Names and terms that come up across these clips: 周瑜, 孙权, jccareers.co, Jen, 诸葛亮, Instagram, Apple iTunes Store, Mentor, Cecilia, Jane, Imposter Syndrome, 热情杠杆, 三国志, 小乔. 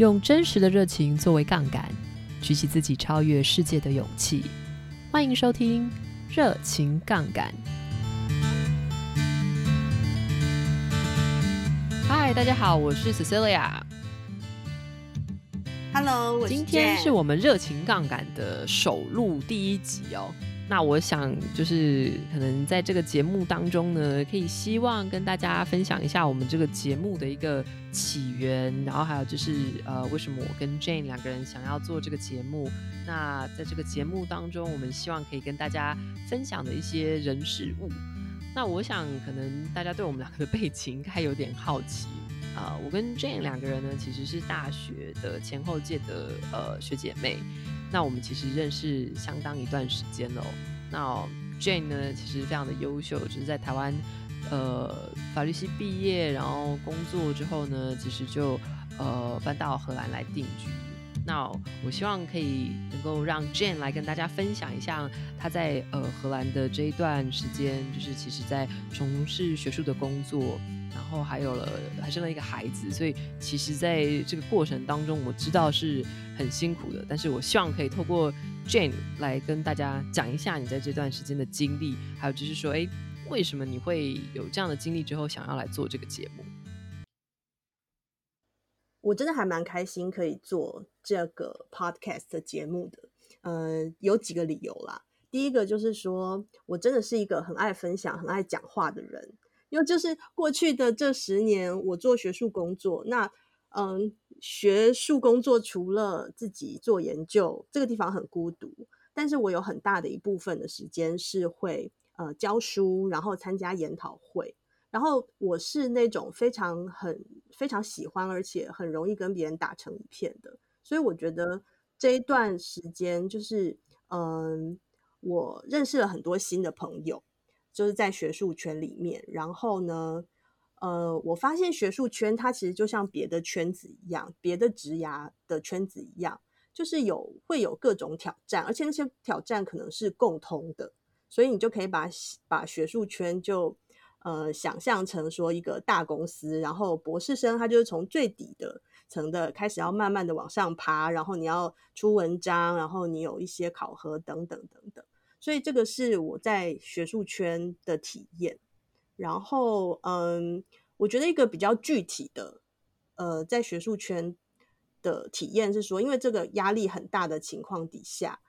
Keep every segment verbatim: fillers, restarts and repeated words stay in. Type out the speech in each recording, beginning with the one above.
用真实的热情作为杠杆，举起自己超越世界的勇气。欢迎收听《热情杠杆》。嗨，大家好，我是 Cecilia。Hello， 我是 Jen。今天是我们《热情杠杆》的首录第一集哦。那我想就是可能在这个节目当中呢，可以希望跟大家分享一下我们这个节目的一个起源，然后还有就是呃，为什么我跟 Jane 两个人想要做这个节目。那在这个节目当中，我们希望可以跟大家分享的一些人事物。那我想可能大家对我们两个的背景应该有点好奇啊、呃，我跟 Jane 两个人呢其实是大学的前后届的呃学姐妹。那我们其实认识相当一段时间了、哦。那 Jane 呢，其实非常的优秀，就是在台湾，呃，法律系毕业，然后工作之后呢，其实就呃搬到荷兰来定居。那我希望可以能够让 Jane 来跟大家分享一下她在呃荷兰的这一段时间，就是其实在从事学术的工作。然后还有了，还生了一个孩子，所以其实在这个过程当中，我知道是很辛苦的。但是我希望可以透过 Jane 来跟大家讲一下你在这段时间的经历，还有就是说，哎，为什么你会有这样的经历之后想要来做这个节目？我真的还蛮开心可以做这个 podcast 的节目的，呃，有几个理由啦。第一个就是说我真的是一个很爱分享、很爱讲话的人。因为就是过去的这十年我做学术工作，那嗯，学术工作除了自己做研究，这个地方很孤独，但是我有很大的一部分的时间是会呃教书，然后参加研讨会。然后我是那种非常很非常喜欢而且很容易跟别人打成一片的，所以我觉得这一段时间就是嗯，我认识了很多新的朋友，就是在学术圈里面。然后呢呃，我发现学术圈它其实就像别的圈子一样，别的职涯的圈子一样，就是有会有各种挑战，而且那些挑战可能是共通的，所以你就可以把把学术圈就呃想象成说一个大公司，然后博士生他就是从最底的层的开始要慢慢的往上爬，然后你要出文章，然后你有一些考核等等等等，所以这个是我在学术圈的体验。然后嗯，我觉得一个比较具体的呃，在学术圈的体验是说，因为这个压力很大的情况底下，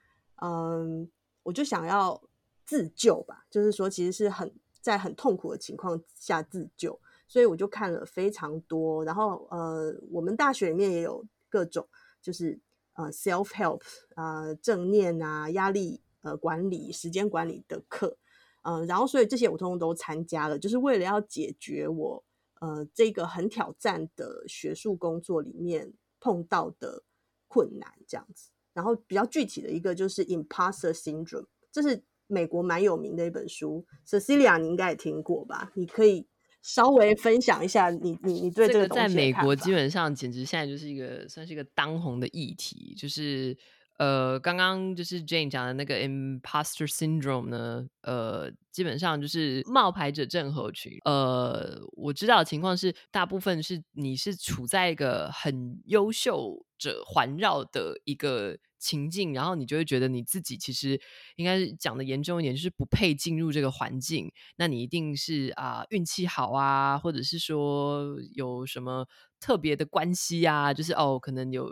嗯，我就想要自救吧，就是说其实是很在很痛苦的情况下自救，所以我就看了非常多。然后呃，我们大学里面也有各种就是呃 self help 啊、呃、正念啊、压力呃，管理时间管理的课，嗯、呃，然后所以这些我通通都参加了，就是为了要解决我呃这个很挑战的学术工作里面碰到的困难这样子。然后比较具体的一个就是 Imposter Syndrome， 这是美国蛮有名的一本书 ，Cecilia 你应该也听过吧？你可以稍微分享一下你你你对这个东西的看法。这个在美国基本上简直现在就是一个算是一个当红的议题，就是。呃，刚刚就是 Jane 讲的那个 Imposter Syndrome 呢，呃，基本上就是冒牌者症候群。呃，我知道的情况是，大部分是你是处在一个很优秀者环绕的一个情境，然后你就会觉得你自己其实应该是讲的严重一点，就是不配进入这个环境。那你一定是啊、呃、运气好啊，或者是说有什么特别的关系啊，就是哦，可能有。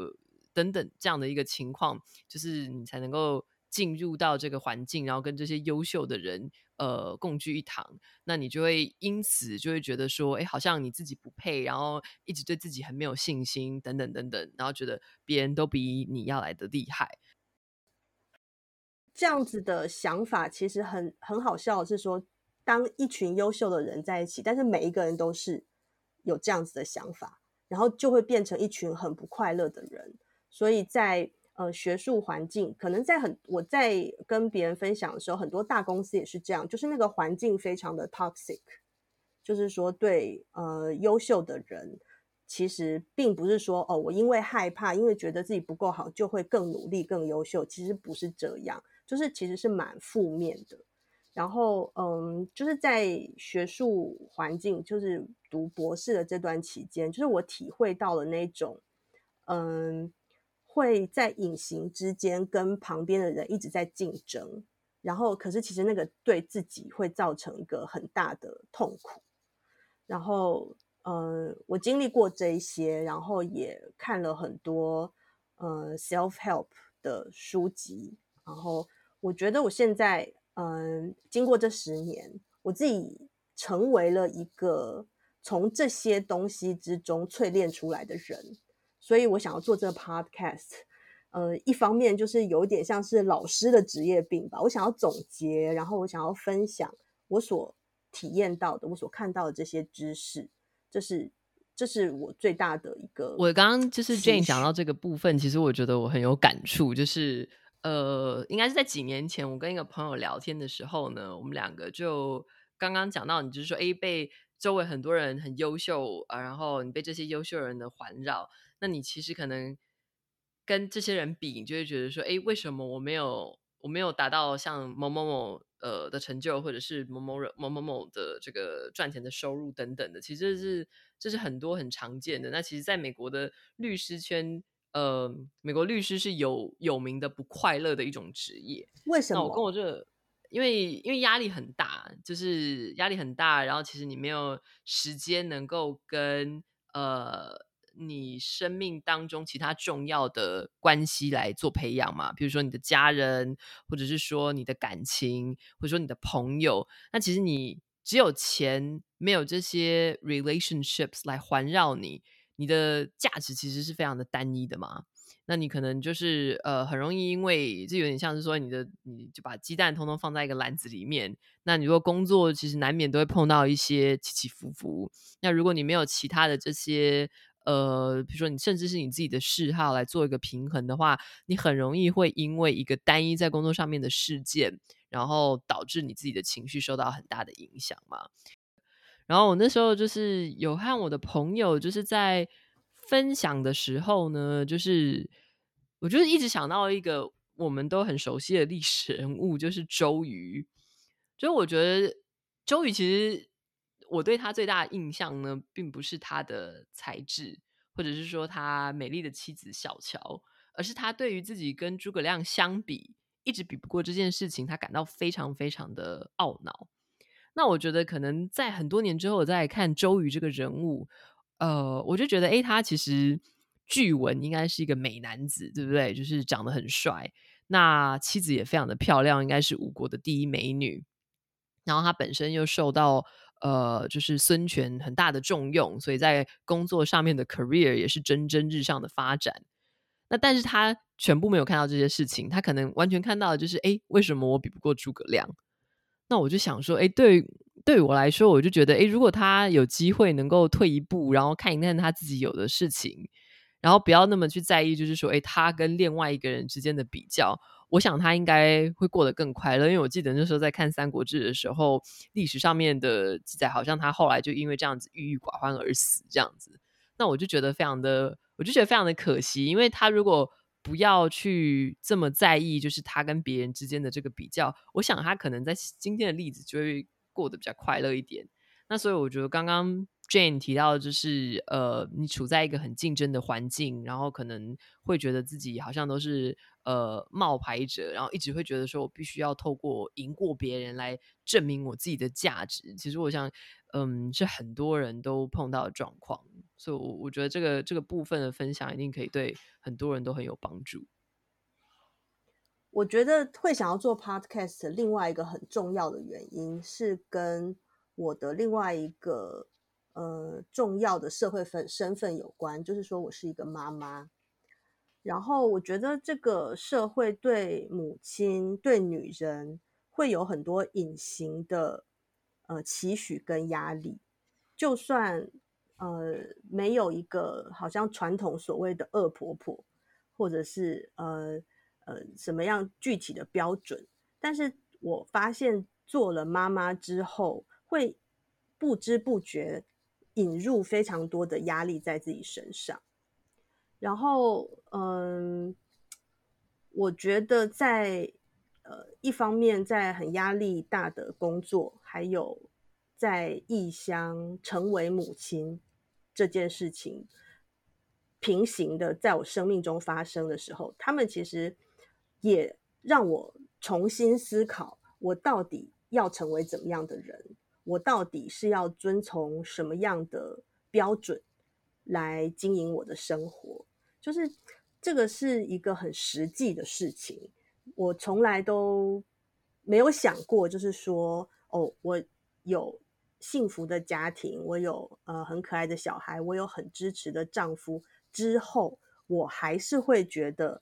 等等这样的一个情况，就是你才能够进入到这个环境，然后跟这些优秀的人呃共聚一堂，那你就会因此就会觉得说，哎，好像你自己不配，然后一直对自己很没有信心等等等等，然后觉得别人都比你要来的厉害。这样子的想法其实很很好笑，是说当一群优秀的人在一起，但是每一个人都是有这样子的想法，然后就会变成一群很不快乐的人。所以在呃学术环境，可能在很我在跟别人分享的时候，很多大公司也是这样，就是那个环境非常的 toxic， 就是说对呃优秀的人，其实并不是说哦我因为害怕，因为觉得自己不够好就会更努力更优秀，其实不是这样，就是其实是蛮负面的。然后嗯，就是在学术环境，就是读博士的这段期间，就是我体会到了那种嗯，会在隐形之间跟旁边的人一直在竞争，然后可是其实那个对自己会造成一个很大的痛苦。然后嗯，我经历过这一些，然后也看了很多呃 self help 的书籍，然后我觉得我现在嗯，经过这十年，我自己成为了一个从这些东西之中淬炼出来的人，所以我想要做这个 podcast， 呃，一方面就是有点像是老师的职业病吧，我想要总结，然后我想要分享我所体验到的，我所看到的这些知识，这是这是我最大的一个。我刚刚就是 Jane 讲到这个部分，其实我觉得我很有感触，就是呃，应该是在几年前我跟一个朋友聊天的时候呢，我们两个就刚刚讲到你就是说诶，被周围很多人很优秀、啊、然后你被这些优秀人的环绕，那你其实可能跟这些人比，你就会觉得说诶，为什么我没有我没有达到像某某某、呃、的成就，或者是某某某某某的这个赚钱的收入等等的，其实这是这是很多很常见的。那其实在美国的律师圈呃，美国律师是有有名的不快乐的一种职业。为什么？我跟我这因为因为压力很大，就是压力很大，然后其实你没有时间能够跟呃你生命当中其他重要的关系来做培养嘛，比如说你的家人，或者是说你的感情，或者说你的朋友。那其实你只有钱，没有这些 relationships 来环绕你，你的价值其实是非常的单一的嘛。那你可能就是呃，很容易因为这有点像是说你的你就把鸡蛋通通放在一个篮子里面，那你如果工作其实难免都会碰到一些起起伏伏，那如果你没有其他的这些呃，比如说你甚至是你自己的嗜好来做一个平衡的话，你很容易会因为一个单一在工作上面的事件，然后导致你自己的情绪受到很大的影响嘛。然后我那时候就是有和我的朋友就是在分享的时候呢，就是我就是一直想到一个我们都很熟悉的历史人物，就是周瑜。就我觉得周瑜其实我对他最大的印象呢，并不是他的才智，或者是说他美丽的妻子小乔，而是他对于自己跟诸葛亮相比一直比不过这件事情，他感到非常非常的懊恼。那我觉得可能在很多年之后我再看周瑜这个人物呃，我就觉得诶，他其实据闻应该是一个美男子，对不对？就是长得很帅，那妻子也非常的漂亮，应该是吴国的第一美女，然后他本身又受到呃，就是孙权很大的重用，所以在工作上面的 career 也是蒸蒸日上的发展。那但是他全部没有看到这些事情，他可能完全看到的就是诶，为什么我比不过诸葛亮。那我就想说，哎，对对我来说，我就觉得，哎，如果他有机会能够退一步，然后看一看他自己有的事情，然后不要那么去在意，就是说，哎，他跟另外一个人之间的比较，我想他应该会过得更快乐。因为我记得那时候在看《三国志》的时候，历史上面的记载好像他后来就因为这样子郁郁寡欢而死，这样子。那我就觉得非常的，我就觉得非常的可惜，因为他如果不要去这么在意就是他跟别人之间的这个比较，我想他可能在今天的例子就会过得比较快乐一点。那所以我觉得刚刚 Jane 提到就是呃，你处在一个很竞争的环境，然后可能会觉得自己好像都是呃冒牌者，然后一直会觉得说我必须要透过赢过别人来证明我自己的价值。其实我想嗯，是很多人都碰到的状况，所以我我觉得这个这个部分的分享一定可以对很多人都很有帮助。我觉得会想要做 podcast 另外一个很重要的原因是跟我的另外一个呃重要的社会身份有关，就是说我是一个妈妈。然后我觉得这个社会对母亲对女人会有很多隐形的呃期许跟压力，就算呃没有一个好像传统所谓的恶婆婆，或者是呃呃什么样具体的标准，但是我发现做了妈妈之后，会不知不觉引入非常多的压力在自己身上。然后嗯、呃，我觉得在呃一方面在很压力大的工作，还有在异乡成为母亲这件事情，平行的在我生命中发生的时候，他们其实也让我重新思考，我到底要成为怎么样的人，我到底是要遵从什么样的标准来经营我的生活。就是这个是一个很实际的事情，我从来都没有想过，就是说哦，我有幸福的家庭，我有呃很可爱的小孩，我有很支持的丈夫之后，我还是会觉得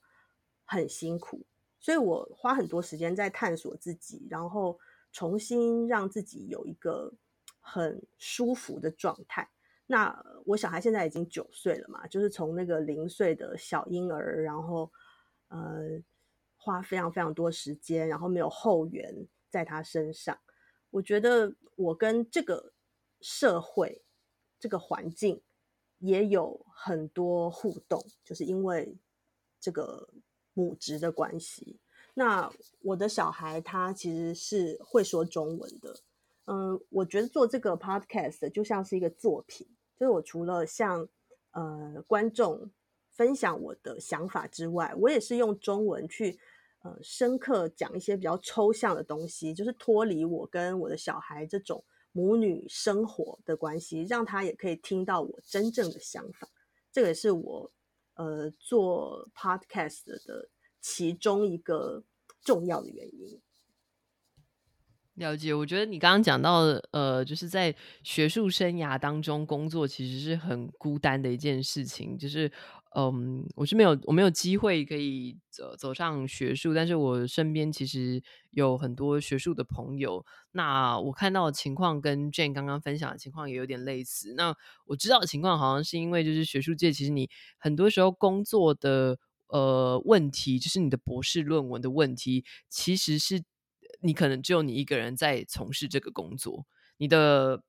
很辛苦。所以我花很多时间在探索自己，然后重新让自己有一个很舒服的状态。那我小孩现在已经九岁了嘛，就是从那个零岁的小婴儿，然后呃花非常非常多时间，然后没有后援在他身上。我觉得我跟这个社会这个环境也有很多互动，就是因为这个母职的关系。那我的小孩他其实是会说中文的，嗯，我觉得做这个 podcast 就像是一个作品，就是我除了向呃观众分享我的想法之外，我也是用中文去呃深刻讲一些比较抽象的东西，就是脱离我跟我的小孩这种母女生活的关系，让他也可以听到我真正的想法。这个是我呃做 podcast 的其中一个重要的原因。了解，我觉得你刚刚讲到的，呃，就是在学术生涯当中工作其实是很孤单的一件事情，就是，嗯，我是没有我没有机会可以走走上学术，但是我身边其实有很多学术的朋友。那我看到的情况跟 Jane 刚刚分享的情况也有点类似。那我知道的情况好像是因为就是学术界其实你很多时候工作的呃问题，就是你的博士论文的问题，其实是你可能只有你一个人在从事这个工作，你的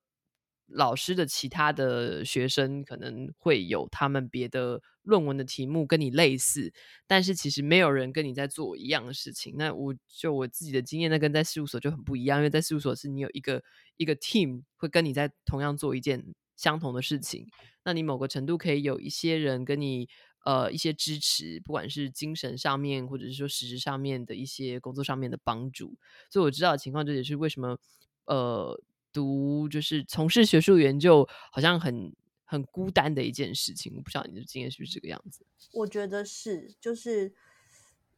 老师的其他的学生可能会有他们别的论文的题目跟你类似，但是其实没有人跟你在做一样的事情。那我就我自己的经验，那跟在事务所就很不一样，因为在事务所是你有一个一个 team 会跟你在同样做一件相同的事情，那你某个程度可以有一些人跟你呃，一些支持，不管是精神上面或者是说实质上面的一些工作上面的帮助。所以我知道的情况，这也是为什么呃，读就是从事学术研究好像很很孤单的一件事情。我不知道你的经验是不是这个样子。我觉得是，就是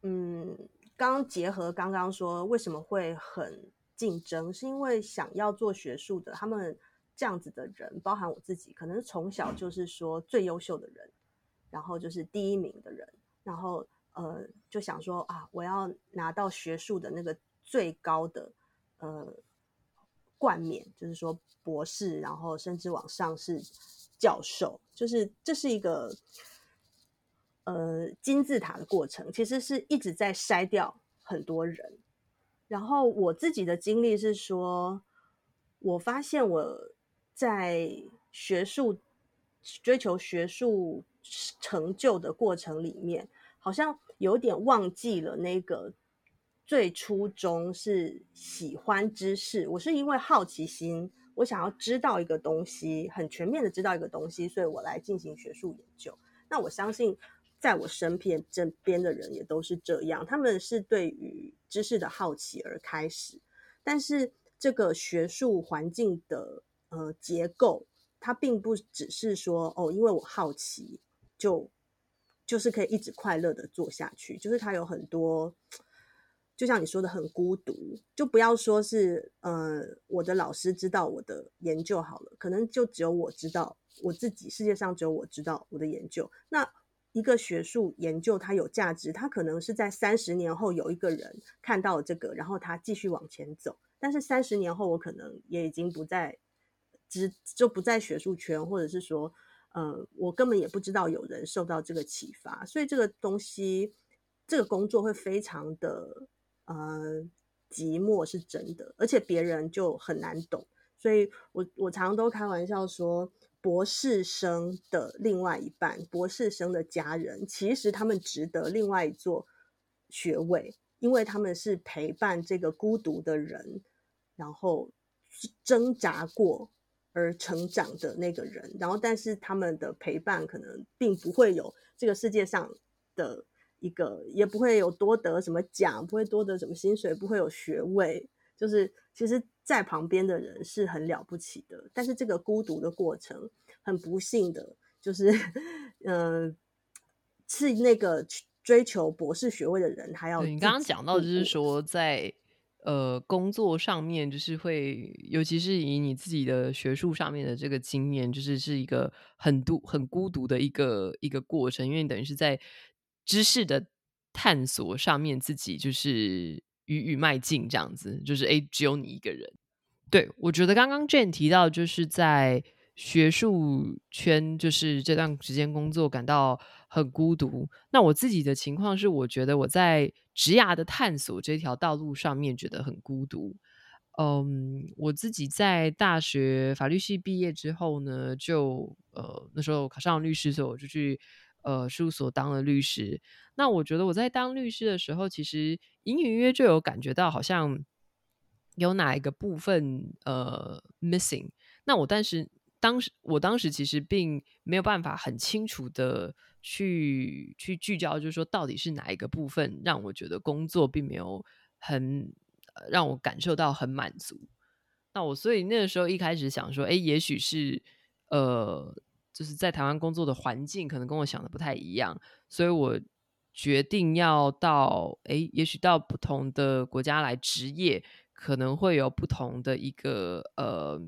嗯，刚刚结合刚刚说为什么会很竞争，是因为想要做学术的他们这样子的人，包含我自己，可能是从小就是说最优秀的人，然后就是第一名的人，然后呃就想说啊，我要拿到学术的那个最高的呃冠冕，就是说博士，然后甚至往上是教授，就是这是一个呃金字塔的过程，其实是一直在筛掉很多人。然后我自己的经历是说，我发现我在学术追求学术成就的过程里面，好像有点忘记了那个最初衷是喜欢知识。我是因为好奇心，我想要知道一个东西，很全面的知道一个东西，所以我来进行学术研究。那我相信在我身边这边的人也都是这样，他们是对于知识的好奇而开始，但是这个学术环境的呃结构，它并不只是说哦，因为我好奇就就是可以一直快乐的做下去，就是它有很多，就像你说的很孤独，就不要说是呃我的老师知道我的研究好了，可能就只有我知道我自己，世界上只有我知道我的研究。那一个学术研究它有价值，它可能是在三十年后有一个人看到这个，然后他继续往前走，但是三十年后我可能也已经不在就不在学术圈，或者是说呃，我根本也不知道有人受到这个启发。所以这个东西这个工作会非常的呃寂寞，是真的，而且别人就很难懂。所以我我常常都开玩笑说，博士生的另外一半，博士生的家人，其实他们值得另外一座学位，因为他们是陪伴这个孤独的人，然后挣扎过而成长的那个人，然后但是他们的陪伴可能并不会有这个世界上的一个，也不会有多得什么奖，不会多得什么薪水，不会有学位，就是其实在旁边的人是很了不起的，但是这个孤独的过程很不幸的就是呃，是那个追求博士学位的人还要。你刚刚讲到就是说在呃，工作上面就是会，尤其是以你自己的学术上面的这个经验，就是是一个很独很孤独的一个一个过程，因为等于是在知识的探索上面自己就是与与迈进这样子，就是哎，只有你一个人。对，我觉得刚刚 Jane 提到就是在学术圈就是这段时间工作感到很孤独，那我自己的情况是我觉得我在职涯的探索这条道路上面觉得很孤独。嗯，我自己在大学法律系毕业之后呢，就呃那时候考上律师，所以我就去呃事务所当了律师。那我觉得我在当律师的时候，其实隐隐约就有感觉到好像有哪一个部分呃 missing。那我当时当时我当时其实并没有办法很清楚的去去聚焦，就是说到底是哪一个部分让我觉得工作并没有很、呃、让我感受到很满足。那我所以那个时候一开始想说，哎，也许是呃，就是在台湾工作的环境可能跟我想的不太一样，所以我决定要到哎，也许到不同的国家来职业，可能会有不同的一个呃。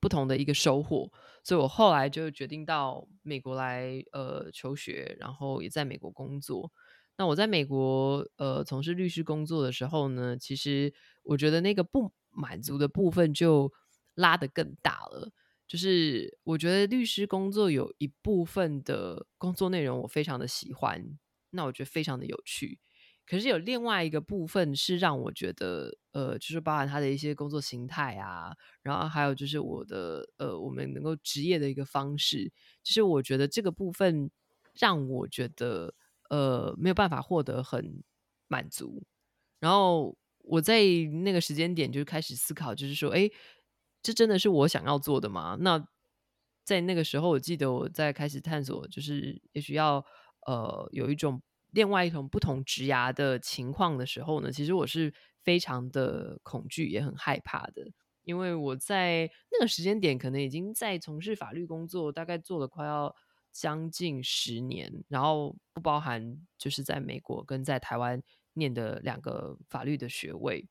不同的一个收获，所以我后来就决定到美国来呃求学，然后也在美国工作。那我在美国呃从事律师工作的时候呢，其实我觉得那个不满足的部分就拉得更大了，就是我觉得律师工作有一部分的工作内容我非常的喜欢，那我觉得非常的有趣，可是有另外一个部分是让我觉得呃，就是包含他的一些工作形态啊，然后还有就是我的呃，我们能够职业的一个方式，就是我觉得这个部分让我觉得呃没有办法获得很满足。然后我在那个时间点就开始思考，就是说哎，这真的是我想要做的吗？那在那个时候我记得我在开始探索，就是也许要呃有一种另外一种不同职涯的情况的时候呢，其实我是非常的恐惧也很害怕的，因为我在那个时间点可能已经在从事法律工作大概做了快要将近十年，然后不包含就是在美国跟在台湾念的两个法律的学位，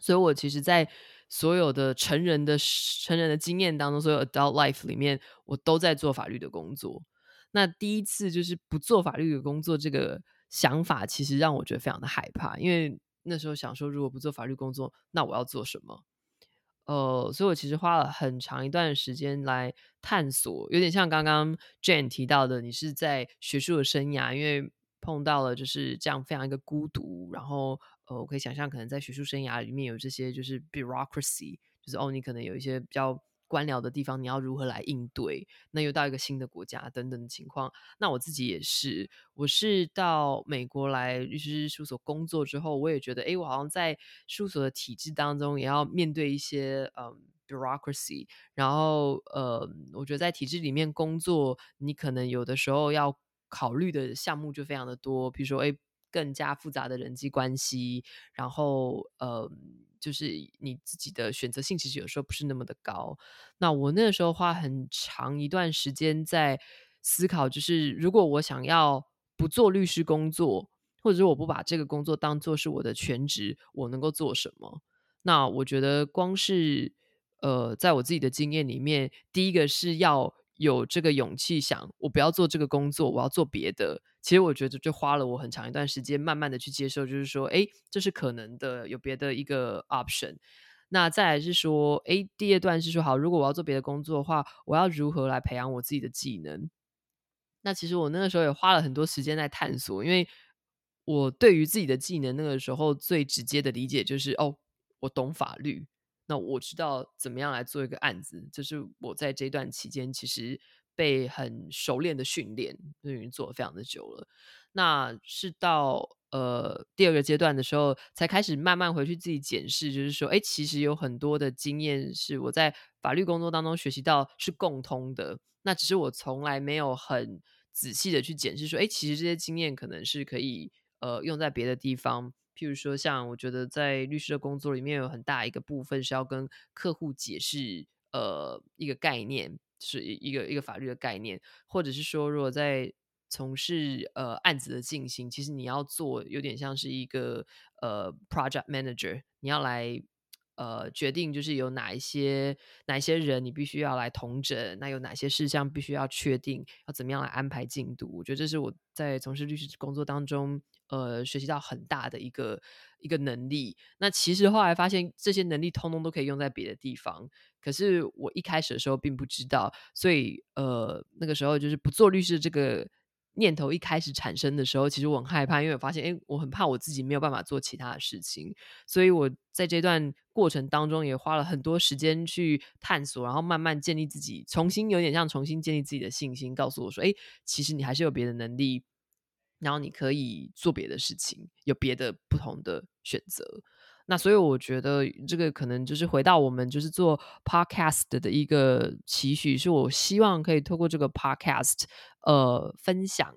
所以我其实在所有的成人的成人的经验当中，所有 adult life 里面我都在做法律的工作。那第一次就是不做法律的工作这个想法其实让我觉得非常的害怕，因为那时候想说如果不做法律工作那我要做什么，呃，所以我其实花了很长一段时间来探索，有点像刚刚 Jane 提到的，你是在学术的生涯因为碰到了就是这样非常一个孤独，然后、呃、我可以想象可能在学术生涯里面有这些就是 bureaucracy， 就是哦你可能有一些比较官僚的地方你要如何来应对，那又到一个新的国家等等的情况。那我自己也是，我是到美国来律师事务所工作之后，我也觉得哎，我好像在事务所的体制当中也要面对一些、嗯、bureaucracy， 然后呃、嗯，我觉得在体制里面工作你可能有的时候要考虑的项目就非常的多，比如说哎，更加复杂的人际关系，然后呃、嗯就是你自己的选择性其实有时候不是那么的高。那我那时候花很长一段时间在思考，就是如果我想要不做律师工作，或者是我不把这个工作当作是我的全职，我能够做什么。那我觉得光是呃，在我自己的经验里面，第一个是要有这个勇气想我不要做这个工作，我要做别的。其实我觉得就花了我很长一段时间慢慢的去接受，就是说哎，这是可能的，有别的一个 option。 那再来是说哎，第二段是说好，如果我要做别的工作的话，我要如何来培养我自己的技能。那其实我那个时候也花了很多时间在探索，因为我对于自己的技能那个时候最直接的理解就是哦，我懂法律，那我知道怎么样来做一个案子，就是我在这段期间其实被很熟练的训练，就已经做了非常的久了。那是到呃第二个阶段的时候，才开始慢慢回去自己检视，就是说，哎，其实有很多的经验是我在法律工作当中学习到是共通的，那只是我从来没有很仔细的去检视说，哎，其实这些经验可能是可以呃用在别的地方。譬如说，像我觉得在律师的工作里面有很大一个部分是要跟客户解释呃一个概念，就是一个一个法律的概念，或者是说如果在从事呃案子的进行，其实你要做有点像是一个呃 project manager， 你要来呃决定就是有哪一些哪一些人你必须要来统整，那有哪些事项必须要确定，要怎么样来安排进度。我觉得这是我在从事律师工作当中呃学习到很大的一个一个能力。那其实后来发现这些能力通通都可以用在别的地方，可是我一开始的时候并不知道，所以呃那个时候就是不做律师这个念头一开始产生的时候，其实我很害怕，因为我发现、欸、我很怕我自己没有办法做其他的事情，所以我在这段过程当中也花了很多时间去探索，然后慢慢建立自己，重新有点像重新建立自己的信心，告诉我说、欸、其实你还是有别的能力，然后你可以做别的事情，有别的不同的选择。那所以我觉得这个可能就是回到我们就是做 podcast 的一个期许，是我希望可以透过这个 podcast 呃，分享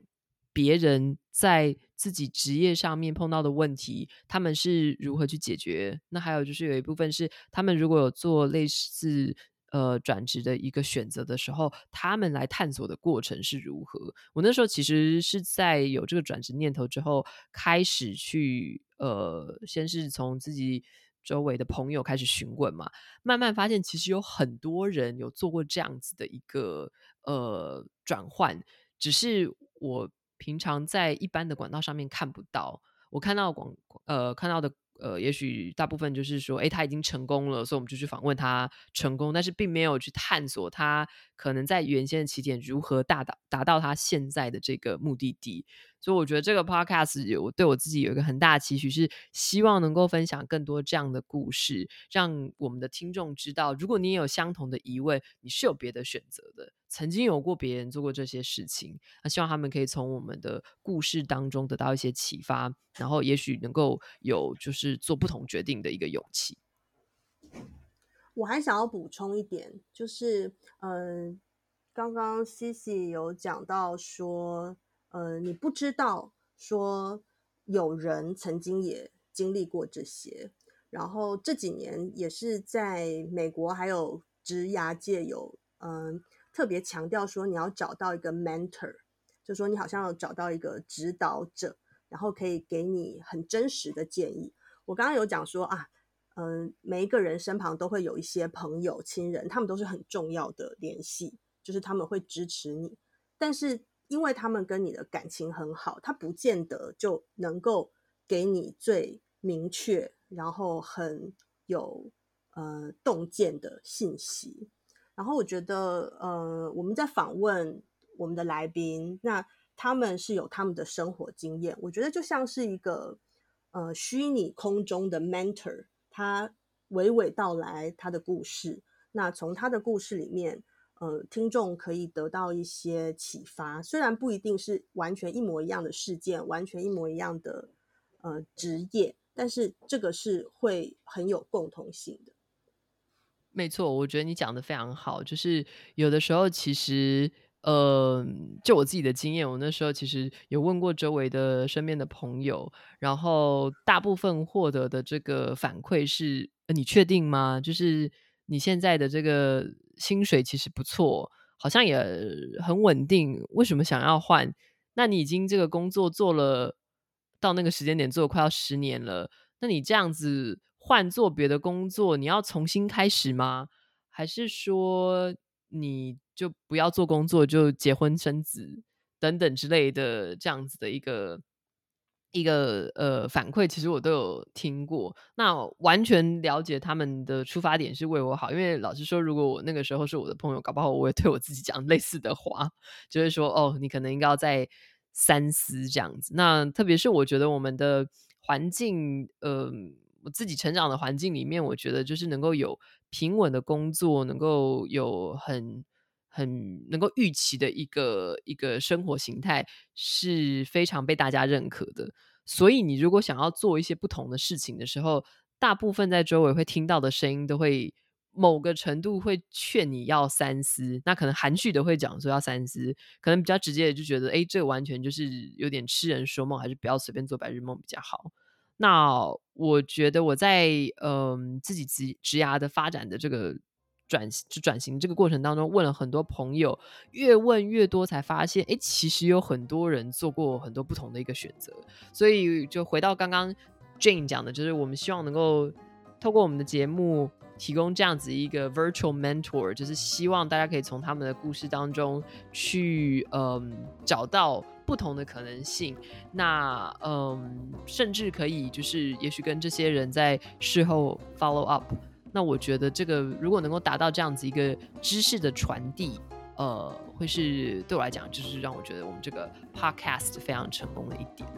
别人在自己职业上面碰到的问题，他们是如何去解决。那还有就是有一部分是他们如果有做类似呃转职的一个选择的时候，他们来探索的过程是如何。我那时候其实是在有这个转职念头之后，开始去呃先是从自己周围的朋友开始询问嘛，慢慢发现其实有很多人有做过这样子的一个呃转换，只是我平常在一般的管道上面看不到。我看到广呃看到的呃，也许大部分就是说，哎，他已经成功了，所以我们就去访问他成功，但是并没有去探索他可能在原先的起点如何达到达到他现在的这个目的地。所以我觉得这个 podcast 有对我自己有一个很大的期许，是希望能够分享更多这样的故事，让我们的听众知道，如果你也有相同的疑问，你是有别的选择的，曾经有过别人做过这些事情。那希望他们可以从我们的故事当中得到一些启发，然后也许能够有就是做不同决定的一个勇气。我还想要补充一点，就是嗯、呃，刚刚 Cici 有讲到说呃，你不知道说有人曾经也经历过这些，然后这几年也是在美国还有职涯界有嗯、呃、特别强调说你要找到一个 mentor， 就说你好像要找到一个指导者，然后可以给你很真实的建议。我刚刚有讲说啊，嗯、呃，每一个人身旁都会有一些朋友、亲人，他们都是很重要的联系，就是他们会支持你，但是因为他们跟你的感情很好，他不见得就能够给你最明确然后很有呃洞见的信息。然后我觉得呃我们在访问我们的来宾，那他们是有他们的生活经验，我觉得就像是一个呃虚拟空中的 mentor， 他娓娓道来他的故事，那从他的故事里面呃，听众可以得到一些启发，虽然不一定是完全一模一样的事件，完全一模一样的呃职业，但是这个是会很有共同性的。没错，我觉得你讲得非常好，就是有的时候其实呃，就我自己的经验，我那时候其实有问过周围的身边的朋友，然后大部分获得的这个反馈是、呃、你确定吗？就是你现在的这个薪水其实不错，好像也很稳定，为什么想要换？那你已经这个工作做了，到那个时间点做了快要十年了，那你这样子换做别的工作，你要重新开始吗？还是说你就不要做工作，就结婚生子等等之类的这样子的一个一个呃反馈，其实我都有听过。那完全了解他们的出发点是为我好，因为老实说，如果我那个时候是我的朋友，搞不好我也对我自己讲类似的话，就是说哦，你可能应该要再三思这样子。那特别是我觉得我们的环境，呃，我自己成长的环境里面，我觉得就是能够有平稳的工作，能够有很很能够预期的一个一个生活形态是非常被大家认可的，所以你如果想要做一些不同的事情的时候，大部分在周围会听到的声音都会某个程度会劝你要三思，那可能含蓄的会讲说要三思，可能比较直接的就觉得诶，这完全就是有点痴人说梦，还是不要随便做白日梦比较好。那我觉得我在、呃、自己职涯的发展的这个转转型这个过程当中，问了很多朋友，越问越多才发现，诶，其实有很多人做过很多不同的一个选择。所以就回到刚刚 Jane 讲的，就是我们希望能够透过我们的节目提供这样子一个 virtual mentor， 就是希望大家可以从他们的故事当中去、嗯、找到不同的可能性，那、嗯、甚至可以就是也许跟这些人在事后 follow up。 那我觉得这个如果能够达到这样子一个知识的传递，呃，会是对我来讲就是让我觉得我们这个 podcast 非常成功的一点。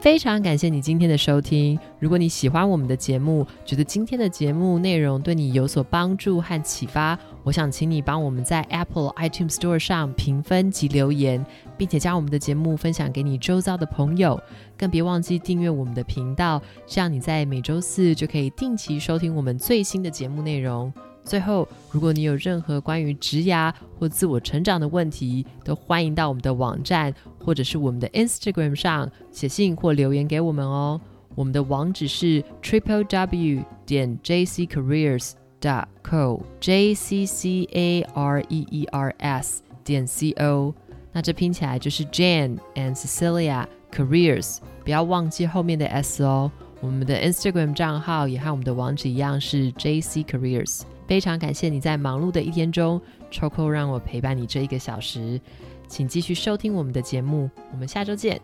非常感谢你今天的收听，如果你喜欢我们的节目，觉得今天的节目内容对你有所帮助和启发，我想请你帮我们在 Apple iTunes Store 上评分及留言，并且将我们的节目分享给你周遭的朋友，更别忘记订阅我们的频道，这样你在每周四就可以定期收听我们最新的节目内容。最后，如果你有任何关于职涯或自我成长的问题，都欢迎到我们的网站或者是我们的 Instagram 上写信或留言给我们哦。我们的网址是 double u double u double u dot j c careers dot c o， 那这拼起来就是 Jane and Cecilia Careers， 不要忘记后面的 S 哦。我们的 Instagram 账号也和我们的网址一样是 j c careers。非常感谢你在忙碌的一天中抽空让我陪伴你这一个小时，请继续收听我们的节目，我们下周见。